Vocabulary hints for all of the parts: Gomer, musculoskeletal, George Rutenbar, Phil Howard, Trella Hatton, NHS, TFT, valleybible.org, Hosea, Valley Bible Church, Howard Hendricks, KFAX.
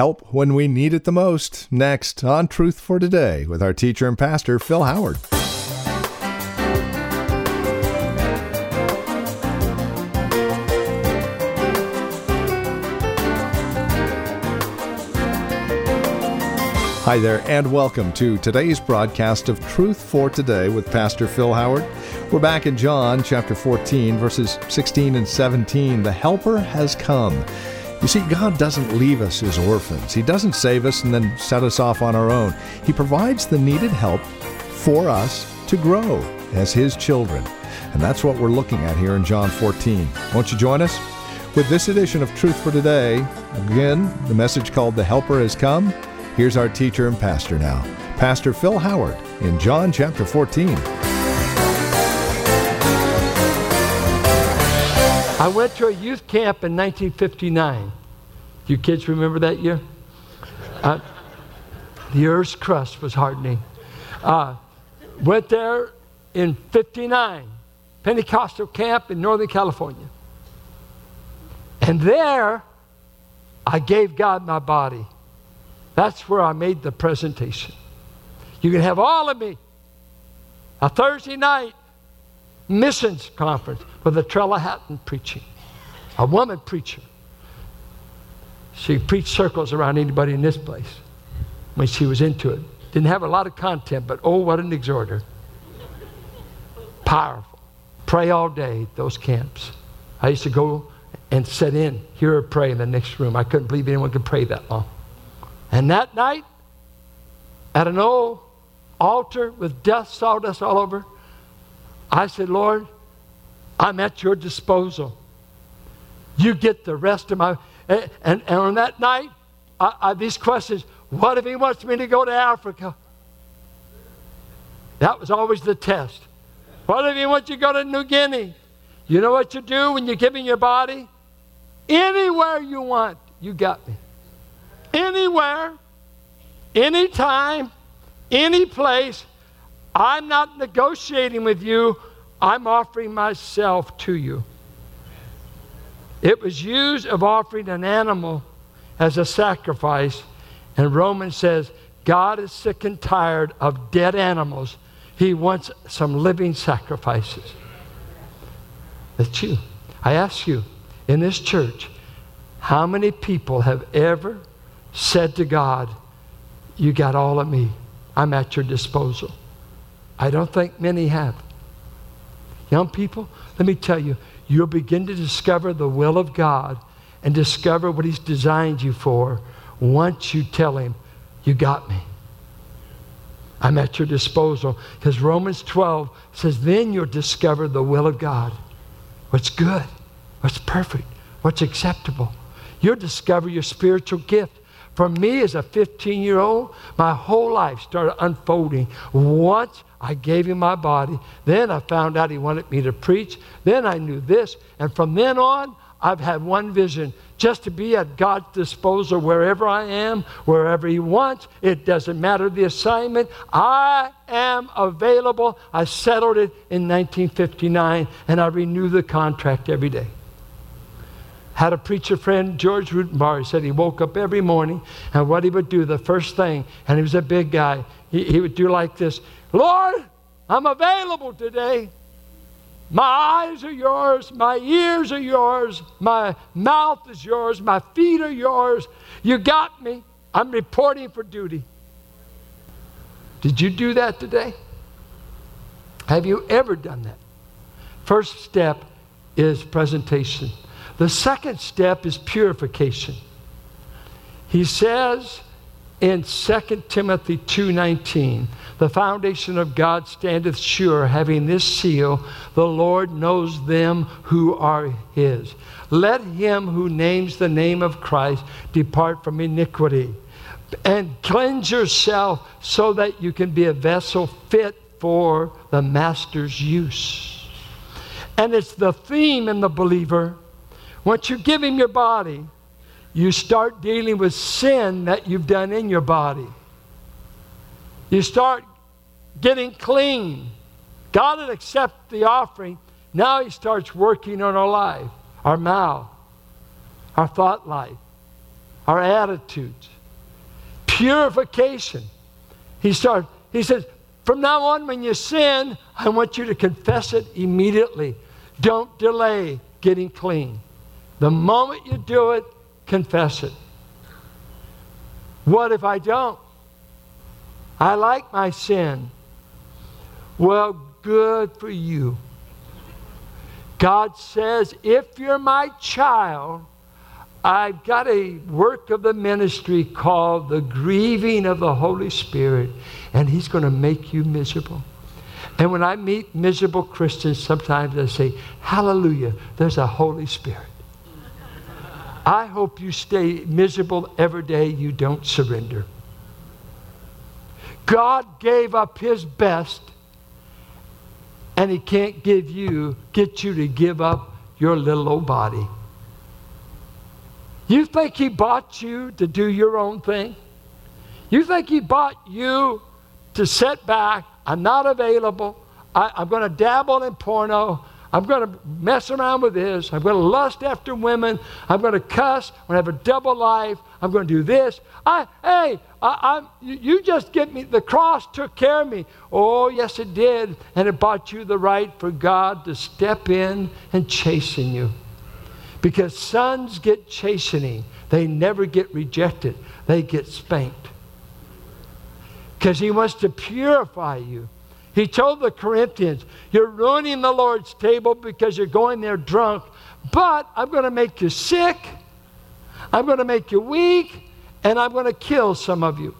Help when we need it the most, next on Truth for Today with our teacher and pastor, Phil Howard. Hi there, and welcome to today's broadcast of Truth for Today with Pastor Phil Howard. We're back in John chapter 14, verses 16 and 17. The Helper has come. You see, God doesn't leave us as orphans. He doesn't save us and then set us off on our own. He provides the needed help for us to grow as His children. And that's what we're looking at here in John 14. Won't you join us? With this edition of Truth for Today, again, the message called The Helper Has Come. Here's our teacher and pastor now, Pastor Phil Howard in John chapter 14. I went to a youth camp in 1959. You kids remember that year? The Earth's crust was hardening. Went there in 59, Pentecostal camp in Northern California. And there, I gave God my body. That's where I made the presentation. You can have all of me. A Thursday night missions conference with a Trella Hatton preaching, a woman preacher. She preached circles around anybody in this place when she was into it. Didn't have a lot of content, but oh, what an exhorter. Powerful. Pray all day at those camps. I used to go and sit in, hear her pray in the next room. I couldn't believe anyone could pray that long. And that night, at an old altar with death sawdust all over, I said, Lord, I'm at your disposal. You get the rest of my... And on that night, I these questions, what if he wants me to go to Africa? That was always the test. What if he wants you to go to New Guinea? You know what you do when you're giving your body? Anywhere you want, you got me. Anywhere, anytime, any place, I'm not negotiating with you. I'm offering myself to you. It was used of offering an animal as a sacrifice. And Romans says, God is sick and tired of dead animals. He wants some living sacrifices. That's you. I ask you, in this church, how many people have ever said to God, you got all of me. I'm at your disposal. I don't think many have. Young people, let me tell you, you'll begin to discover the will of God and discover what He's designed you for once you tell Him, you got me. I'm at your disposal. Because Romans 12 says, then you'll discover the will of God. What's good, what's perfect, what's acceptable. You'll discover your spiritual gift. For me as a 15-year-old, my whole life started unfolding. Once I gave Him my body, then I found out He wanted me to preach, then I knew this, and from then on, I've had one vision, just to be at God's disposal wherever I am, wherever He wants. It doesn't matter the assignment. I am available. I settled it in 1959, and I renew the contract every day. Had a preacher friend, George Rutenbar, said he woke up every morning, and what he would do, the first thing, and he was a big guy, he would do like this, Lord, I'm available today. My eyes are yours, my ears are yours, my mouth is yours, my feet are yours. You got me. I'm reporting for duty. Did you do that today? Have you ever done that? First step is presentation. The second step is purification. He says in 2 Timothy 2:19, the foundation of God standeth sure, having this seal, the Lord knows them who are His. Let him who names the name of Christ depart from iniquity, and cleanse yourself so that you can be a vessel fit for the master's use. And it's the theme in the believer. Once you give Him your body, you start dealing with sin that you've done in your body. You start getting clean. God will accept the offering. Now He starts working on our life, our mouth, our thought life, our attitudes. Purification. He says, from now on when you sin, I want you to confess it immediately. Don't delay getting clean. The moment you do it, confess it. What if I don't? I like my sin. Well, good for you. God says, if you're my child, I've got a work of the ministry called the grieving of the Holy Spirit, and He's going to make you miserable. And when I meet miserable Christians, sometimes I say, hallelujah, there's a Holy Spirit. I hope you stay miserable every day you don't surrender. God gave up His best, and He can't get you to give up your little old body. You think He bought you to do your own thing? You think He bought you to sit back? I'm not available. I'm going to dabble in porno. I'm going to mess around with this. I'm going to lust after women. I'm going to cuss. I'm going to have a double life. I'm going to do this. You just get me. The cross took care of me. Oh, yes, it did. And it bought you the right for God to step in and chasten you. Because sons get chastening. They never get rejected. They get spanked. Because He wants to purify you. He told the Corinthians, you're ruining the Lord's table because you're going there drunk, but I'm going to make you sick, I'm going to make you weak, and I'm going to kill some of you.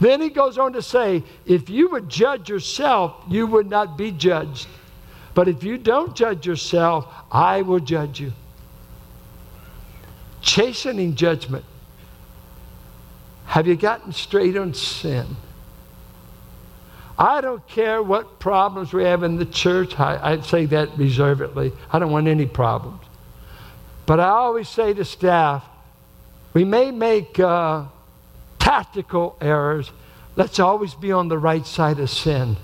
Then he goes on to say, if you would judge yourself, you would not be judged. But if you don't judge yourself, I will judge you. Chastening judgment. Have you gotten straight on sin? I don't care what problems we have in the church. I'd say that reservedly. I don't want any problems. But I always say to staff, we may make tactical errors. Let's always be on the right side of sin.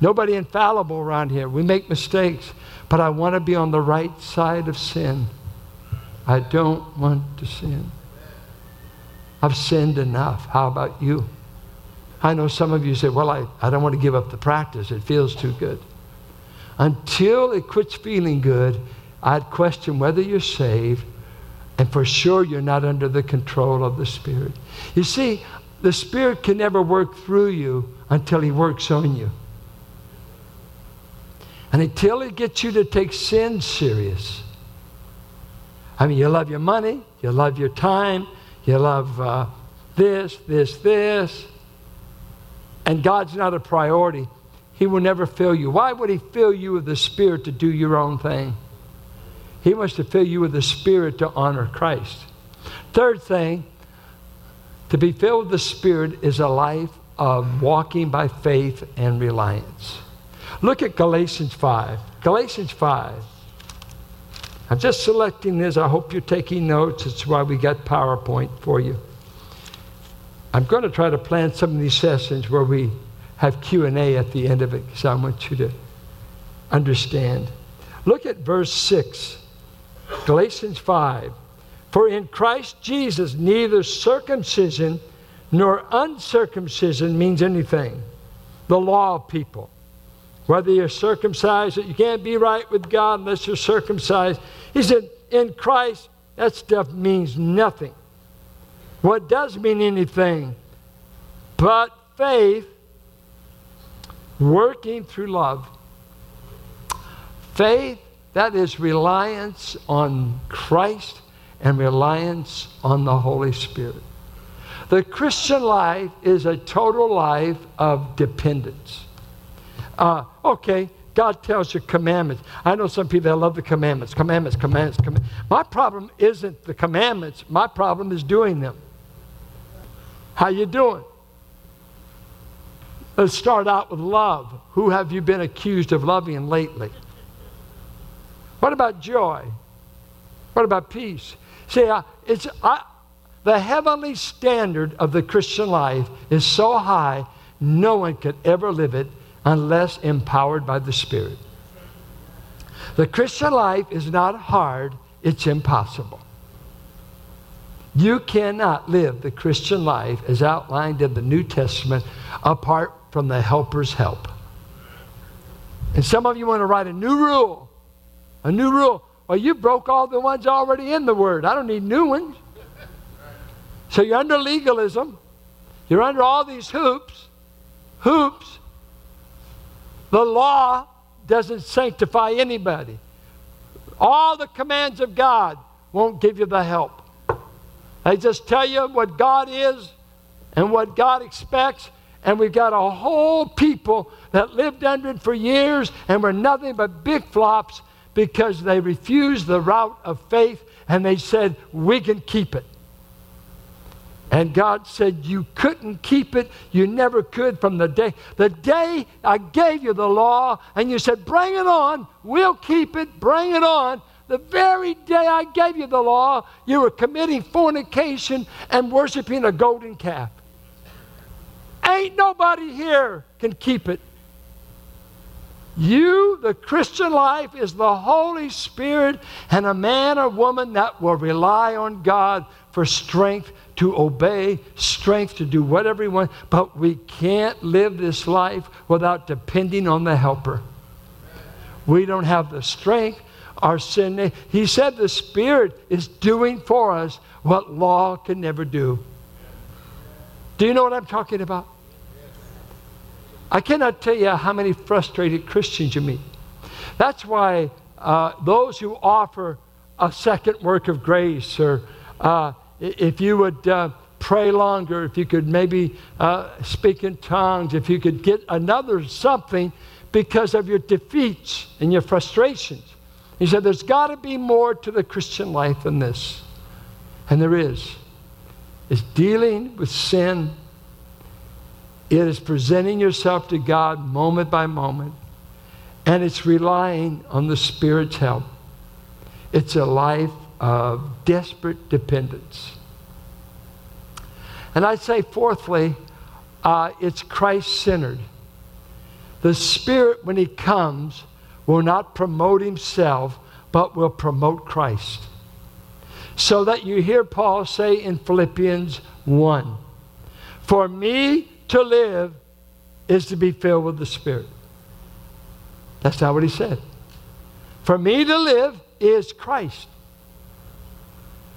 Nobody infallible around here. We make mistakes, but I want to be on the right side of sin. I don't want to sin. I've sinned enough. How about you? I know some of you say, well, I don't want to give up the practice. It feels too good. Until it quits feeling good, I'd question whether you're saved, and for sure you're not under the control of the Spirit. You see, the Spirit can never work through you until He works on you. And until He gets you to take sin serious. I mean, you love your money, you love your time, you love this. And God's not a priority. He will never fill you. Why would He fill you with the Spirit to do your own thing? He wants to fill you with the Spirit to honor Christ. Third thing, to be filled with the Spirit is a life of walking by faith and reliance. Look at Galatians 5. Galatians 5. I'm just selecting this. I hope you're taking notes. That's why we got PowerPoint for you. I'm going to try to plan some of these sessions where we have Q&A at the end of it because I want you to understand. Look at verse 6, Galatians 5. For in Christ Jesus neither circumcision nor uncircumcision means anything. The law of people. Whether you're circumcised, you can't be right with God unless you're circumcised. He said, in Christ, that stuff means nothing. What does mean anything but faith working through love. Faith, that is reliance on Christ and reliance on the Holy Spirit. The Christian life is a total life of dependence. God tells you commandments. I know some people that love the commandments. My problem isn't the commandments. My problem is doing them. How you doing? Let's start out with love. Who have you been accused of loving lately? What about joy? What about peace? See, the heavenly standard of the Christian life is so high, no one could ever live it unless empowered by the Spirit. The Christian life is not hard, it's impossible. You cannot live the Christian life as outlined in the New Testament apart from the helper's help. And some of you want to write a new rule. A new rule. Well, you broke all the ones already in the Word. I don't need new ones. So you're under legalism. You're under all these hoops. The law doesn't sanctify anybody. All the commands of God won't give you the help. They just tell you what God is and what God expects. And we've got a whole people that lived under it for years and were nothing but big flops because they refused the route of faith and they said, we can keep it. And God said, you couldn't keep it. You never could from the day I gave you the law. And you said, bring it on. We'll keep it. Bring it on. The very day I gave you the law, you were committing fornication and worshiping a golden calf. Ain't nobody here can keep it. You, the Christian life, is the Holy Spirit and a man or woman that will rely on God for strength to obey, strength to do whatever we want. But we can't live this life without depending on the helper. We don't have the strength. Our sin. He said the Spirit is doing for us what law can never do. Do you know what I'm talking about? I cannot tell you how many frustrated Christians you meet. That's why those who offer a second work of grace, or if you would pray longer, if you could maybe speak in tongues, if you could get another something because of your defeats and your frustrations. He said, there's got to be more to the Christian life than this. And there is. It's dealing with sin. It is presenting yourself to God moment by moment. And it's relying on the Spirit's help. It's a life of desperate dependence. And I'd say, fourthly, it's Christ-centered. The Spirit, when He comes, will not promote himself, but will promote Christ. So that you hear Paul say in Philippians 1, for me to live is to be filled with the Spirit. That's not what he said. For me to live is Christ.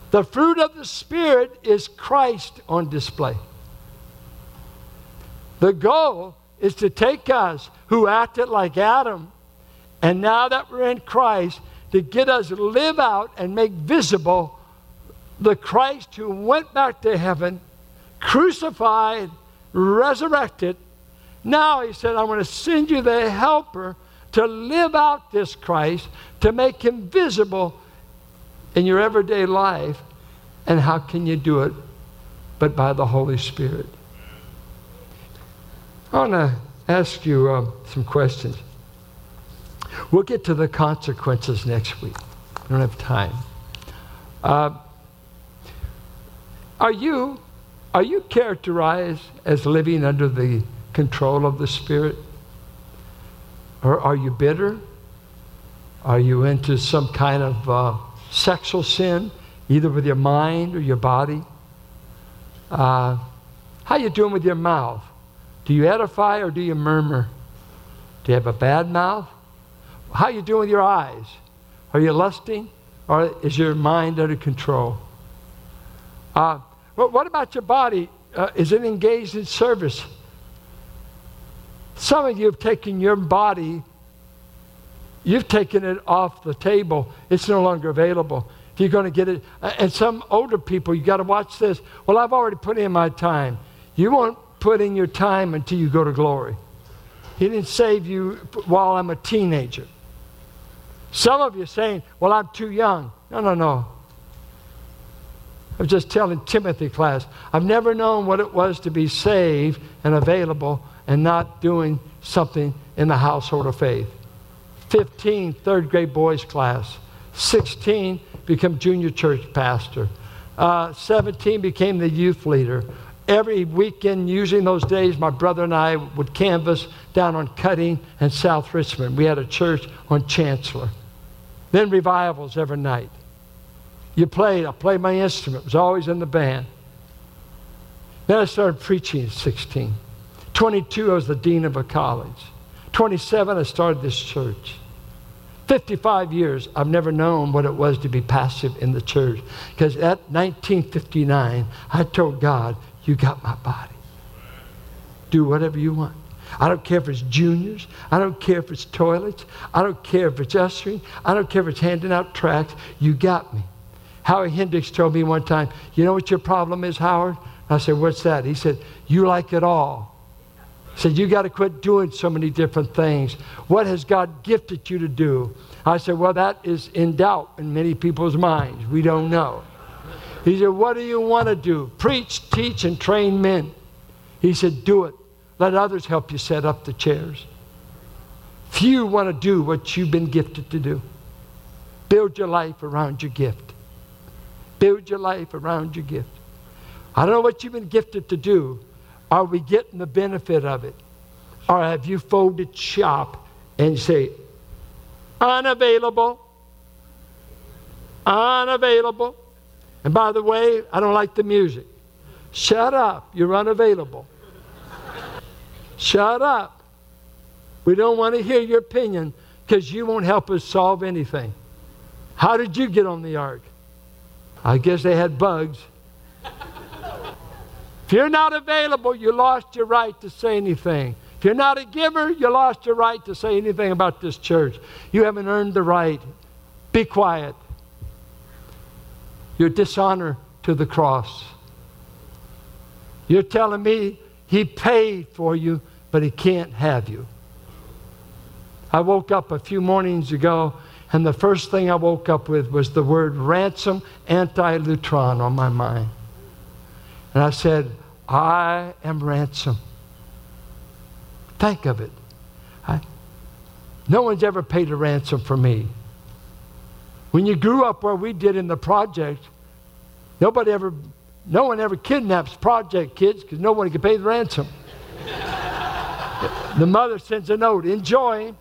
The fruit of the Spirit is Christ on display. The goal is to take us who acted like Adam, and now that we're in Christ, to get us to live out and make visible the Christ who went back to heaven, crucified, resurrected. Now he said, I'm going to send you the helper to live out this Christ, to make him visible in your everyday life. And how can you do it? But by the Holy Spirit. I want to ask you some questions. We'll get to the consequences next week. We don't have time. Are you characterized as living under the control of the Spirit? Or are you bitter? Are you into some kind of sexual sin, either with your mind or your body? How are you doing with your mouth? Do you edify or do you murmur? Do you have a bad mouth? How are you doing with your eyes? Are you lusting? Or is your mind under control? What about your body? Is it engaged in service? Some of you have taken your body, you've taken it off the table. It's no longer available. If you're going to get it, and some older people, you got to watch this. Well, I've already put in my time. You won't put in your time until you go to glory. He didn't save you while I'm a teenager. Some of you are saying, well, I'm too young. No. I was just telling Timothy class, I've never known what it was to be saved and available and not doing something in the household of faith. 15, third grade boys class. 16, become junior church pastor. 17, became the youth leader. Every weekend, using those days, my brother and I would canvass down on Cutting and South Richmond. We had a church on Chancellor. Then revivals every night. You played. I played my instrument. I was always in the band. Then I started preaching at 16. 22, I was the dean of a college. 27, I started this church. 55 years, I've never known what it was to be passive in the church. Because at 1959, I told God, you got my body. Do whatever you want. I don't care if it's juniors. I don't care if it's toilets. I don't care if it's ushering. I don't care if it's handing out tracts. You got me. Howard Hendricks told me one time, you know what your problem is, Howard? I said, what's that? He said, you like it all. He said, you got to quit doing so many different things. What has God gifted you to do? I said, well, that is in doubt in many people's minds. We don't know. He said, what do you want to do? Preach, teach, and train men. He said, do it. Let others help you set up the chairs. Few want to do what you've been gifted to do. Build your life around your gift. Build your life around your gift. I don't know what you've been gifted to do. Are we getting the benefit of it? Or have you folded shop and say, unavailable, unavailable. And by the way, I don't like the music. Shut up, you're unavailable. Shut up. We don't want to hear your opinion because you won't help us solve anything. How did you get on the ark? I guess they had bugs. If you're not available, you lost your right to say anything. If you're not a giver, you lost your right to say anything about this church. You haven't earned the right. Be quiet. Your dishonor to the cross. You're telling me he paid for you, but he can't have you. I woke up a few mornings ago, and the first thing I woke up with was the word ransom, anti-lutron on my mind. And I said, I am ransom. Think of it. No one's ever paid a ransom for me. When you grew up where we did in the project, no one ever kidnaps project kids because no one can pay the ransom. The mother sends a note, enjoy him.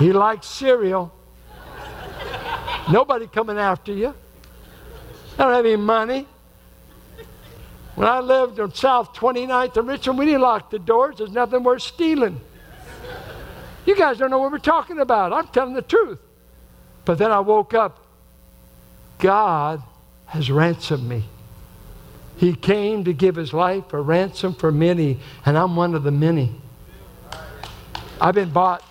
He likes cereal. Nobody coming after you. I don't have any money. When I lived on South 29th in Richmond, we didn't lock the doors. There's nothing worth stealing. You guys don't know what we're talking about. I'm telling the truth. But then I woke up. God has ransomed me. He came to give his life a ransom for many, and I'm one of the many. I've been bought.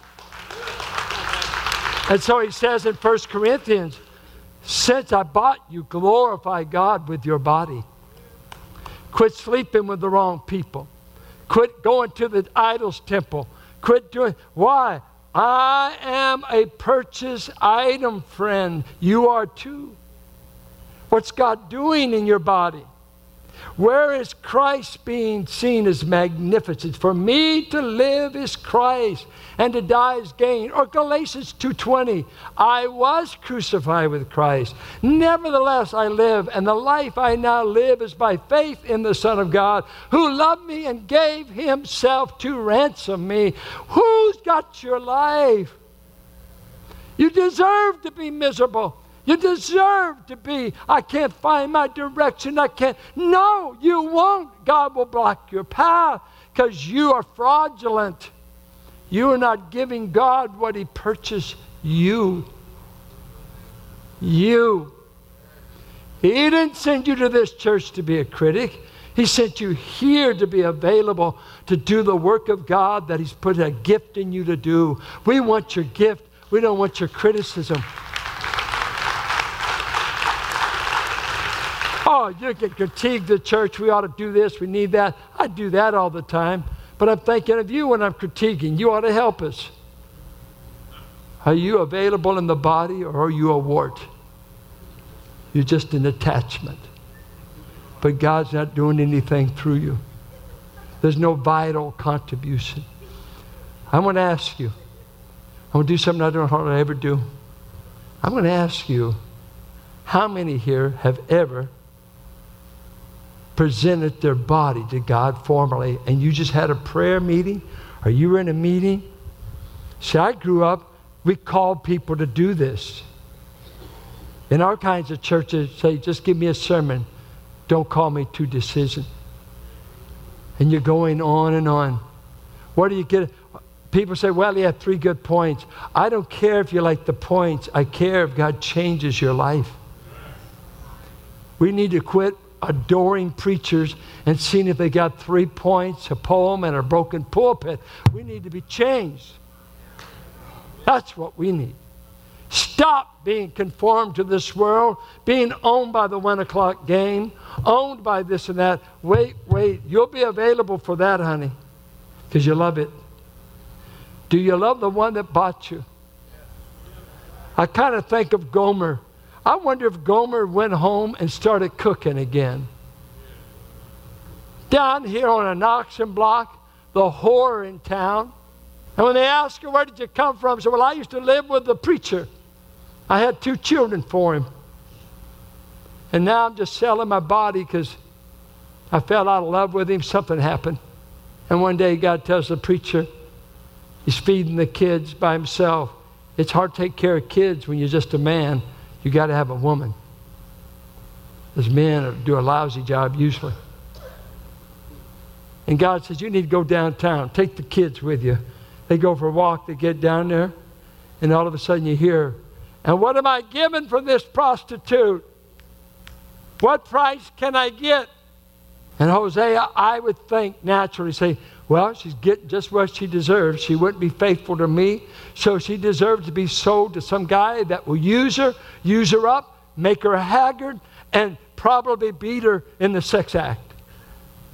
And so he says in 1 Corinthians, since I bought you, glorify God with your body. Quit sleeping with the wrong people. Quit going to the idol's temple. Quit doing, why? I am a purchase item, friend. You are too. What's God doing in your body? Where is Christ being seen as magnificent? For me to live is Christ, and to die is gain. Or Galatians 2:20, I was crucified with Christ. Nevertheless, I live, and the life I now live is by faith in the Son of God, who loved me and gave himself to ransom me. Who's got your life? You deserve to be miserable. You deserve to be, I can't find my direction, I can't. No, you won't. God will block your path because you are fraudulent. You are not giving God what he purchased you. You. He didn't send you to this church to be a critic. He sent you here to be available to do the work of God that he's put a gift in you to do. We want your gift. We don't want your criticism. Oh, you can critique the church. We ought to do this. We need that. I do that all the time. But I'm thinking of you when I'm critiquing. You ought to help us. Are you available in the body, or are you a wart? You're just an attachment. But God's not doing anything through you. There's no vital contribution. I'm going to ask you. I'm going to do something I don't hardly ever do. I'm going to ask you, how many here have ever presented their body to God formally, and you just had a prayer meeting, or you were in a meeting? See, I grew up, we called people to do this. In our kinds of churches, say, just give me a sermon. Don't call me to decision. And you're going on and on. What do you get? People say, well, he had 3 good points. I don't care if you like the points. I care if God changes your life. We need to quit adoring preachers and seeing if they got 3 points, a poem, and a broken pulpit. We need to be changed. That's what we need. Stop being conformed to this world, being owned by the 1 o'clock game, owned by this and that. Wait, you'll be available for that, honey, because you love it. Do you love the one that bought you? I kind of think of Gomer. I wonder if Gomer went home and started cooking again. Down here on an auction block, the whore in town. And when they asked her, where did you come from? She said, well, I used to live with the preacher. I had 2 children for him. And now I'm just selling my body because I fell out of love with him. Something happened. And one day God tells the preacher, he's feeding the kids by himself. It's hard to take care of kids when you're just a man. You got to have a woman. Those men do a lousy job usually. And God says, you need to go downtown. Take the kids with you. They go for a walk. They get down there. And all of a sudden you hear, and what am I given for this prostitute? What price can I get? And Hosea, I would think naturally, say, well, she's getting just what she deserves. She wouldn't be faithful to me, so she deserves to be sold to some guy that will use her up, make her haggard, and probably beat her in the sex act.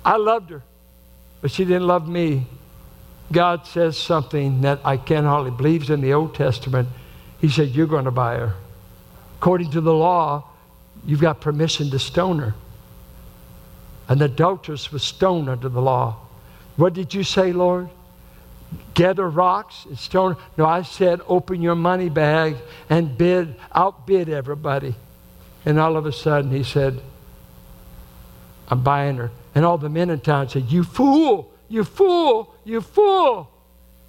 I loved her, but she didn't love me. God says something that I can hardly believe is in the Old Testament. He said, you're going to buy her. According to the law, you've got permission to stone her. An adulteress was stoned under the law. What did you say, Lord? Gather rocks and stone? No, I said, open your money bag and bid, outbid everybody. And all of a sudden, he said, I'm buying her. And all the men in town said, you fool, you fool, you fool.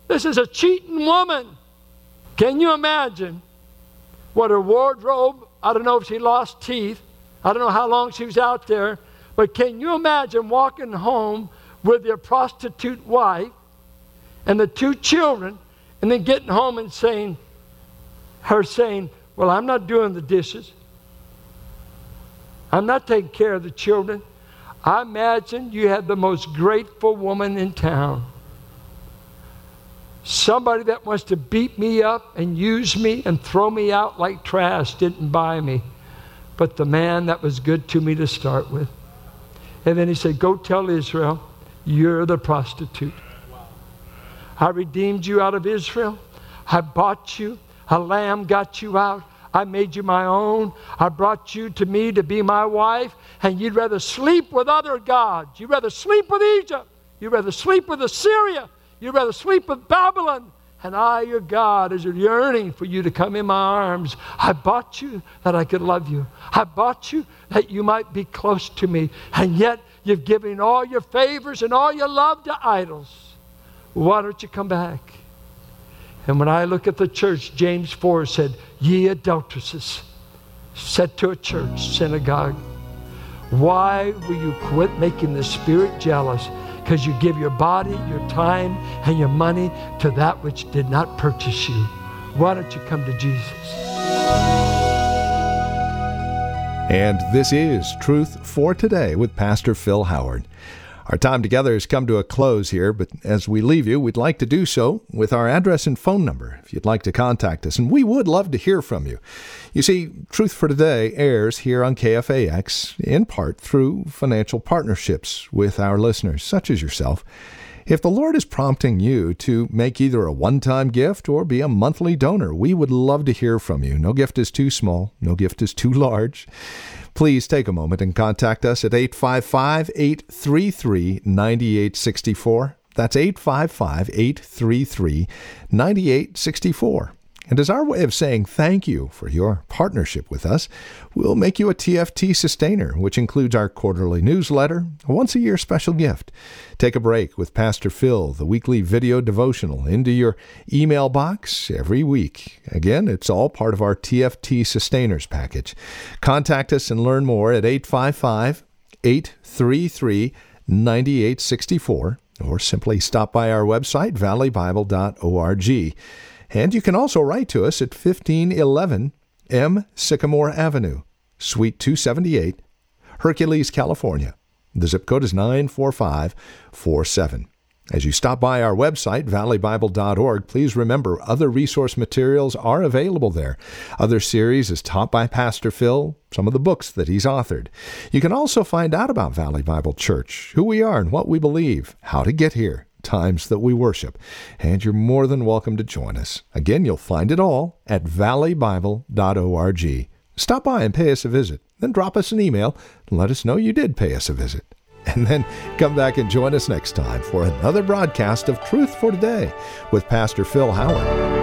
This is a cheating woman. Can you imagine what her wardrobe, I don't know if she lost teeth. I don't know how long she was out there. But can you imagine walking home with your prostitute wife and the 2 children, and then getting home and saying, well, I'm not doing the dishes. I'm not taking care of the children. I imagine you had the most grateful woman in town. Somebody that wants to beat me up and use me and throw me out like trash didn't buy me, but the man that was good to me to start with. And then he said, go tell Israel, you're the prostitute. I redeemed you out of Israel. I bought you. A lamb got you out. I made you my own. I brought you to me to be my wife. And you'd rather sleep with other gods. You'd rather sleep with Egypt. You'd rather sleep with Assyria. You'd rather sleep with Babylon. And I, your God, is yearning for you to come in my arms. I bought you that I could love you. I bought you that you might be close to me. And yet, you've given all your favors and all your love to idols. Why don't you come back? And when I look at the church, James 4 said, ye adulteresses, said to a church, synagogue, why will you quit making the Spirit jealous? Because you give your body, your time, and your money to that which did not purchase you. Why don't you come to Jesus? And this is Truth for Today with Pastor Phil Howard. Our time together has come to a close here, but as we leave you, we'd like to do so with our address and phone number if you'd like to contact us, and we would love to hear from you. You see, Truth for Today airs here on KFAX in part through financial partnerships with our listeners, such as yourself. If the Lord is prompting you to make either a one-time gift or be a monthly donor, we would love to hear from you. No gift is too small. No gift is too large. Please take a moment and contact us at 855-833-9864. That's 855-833-9864. And as our way of saying thank you for your partnership with us, we'll make you a TFT Sustainer, which includes our quarterly newsletter, a once-a-year special gift, Take a Break with Pastor Phil, the weekly video devotional, into your email box every week. Again, it's all part of our TFT Sustainers package. Contact us and learn more at 855-833-9864, or simply stop by our website, valleybible.org. And you can also write to us at 1511 M. Sycamore Avenue, Suite 278, Hercules, California. The zip code is 94547. As you stop by our website, valleybible.org, please remember other resource materials are available there. Other series is taught by Pastor Phil, some of the books that he's authored. You can also find out about Valley Bible Church, who we are and what we believe, how to get here, times that we worship, and you're more than welcome to join us. Again, you'll find it all at valleybible.org. Stop by and pay us a visit, then drop us an email and let us know you did pay us a visit. And then come back and join us next time for another broadcast of Truth for Today with Pastor Phil Howard.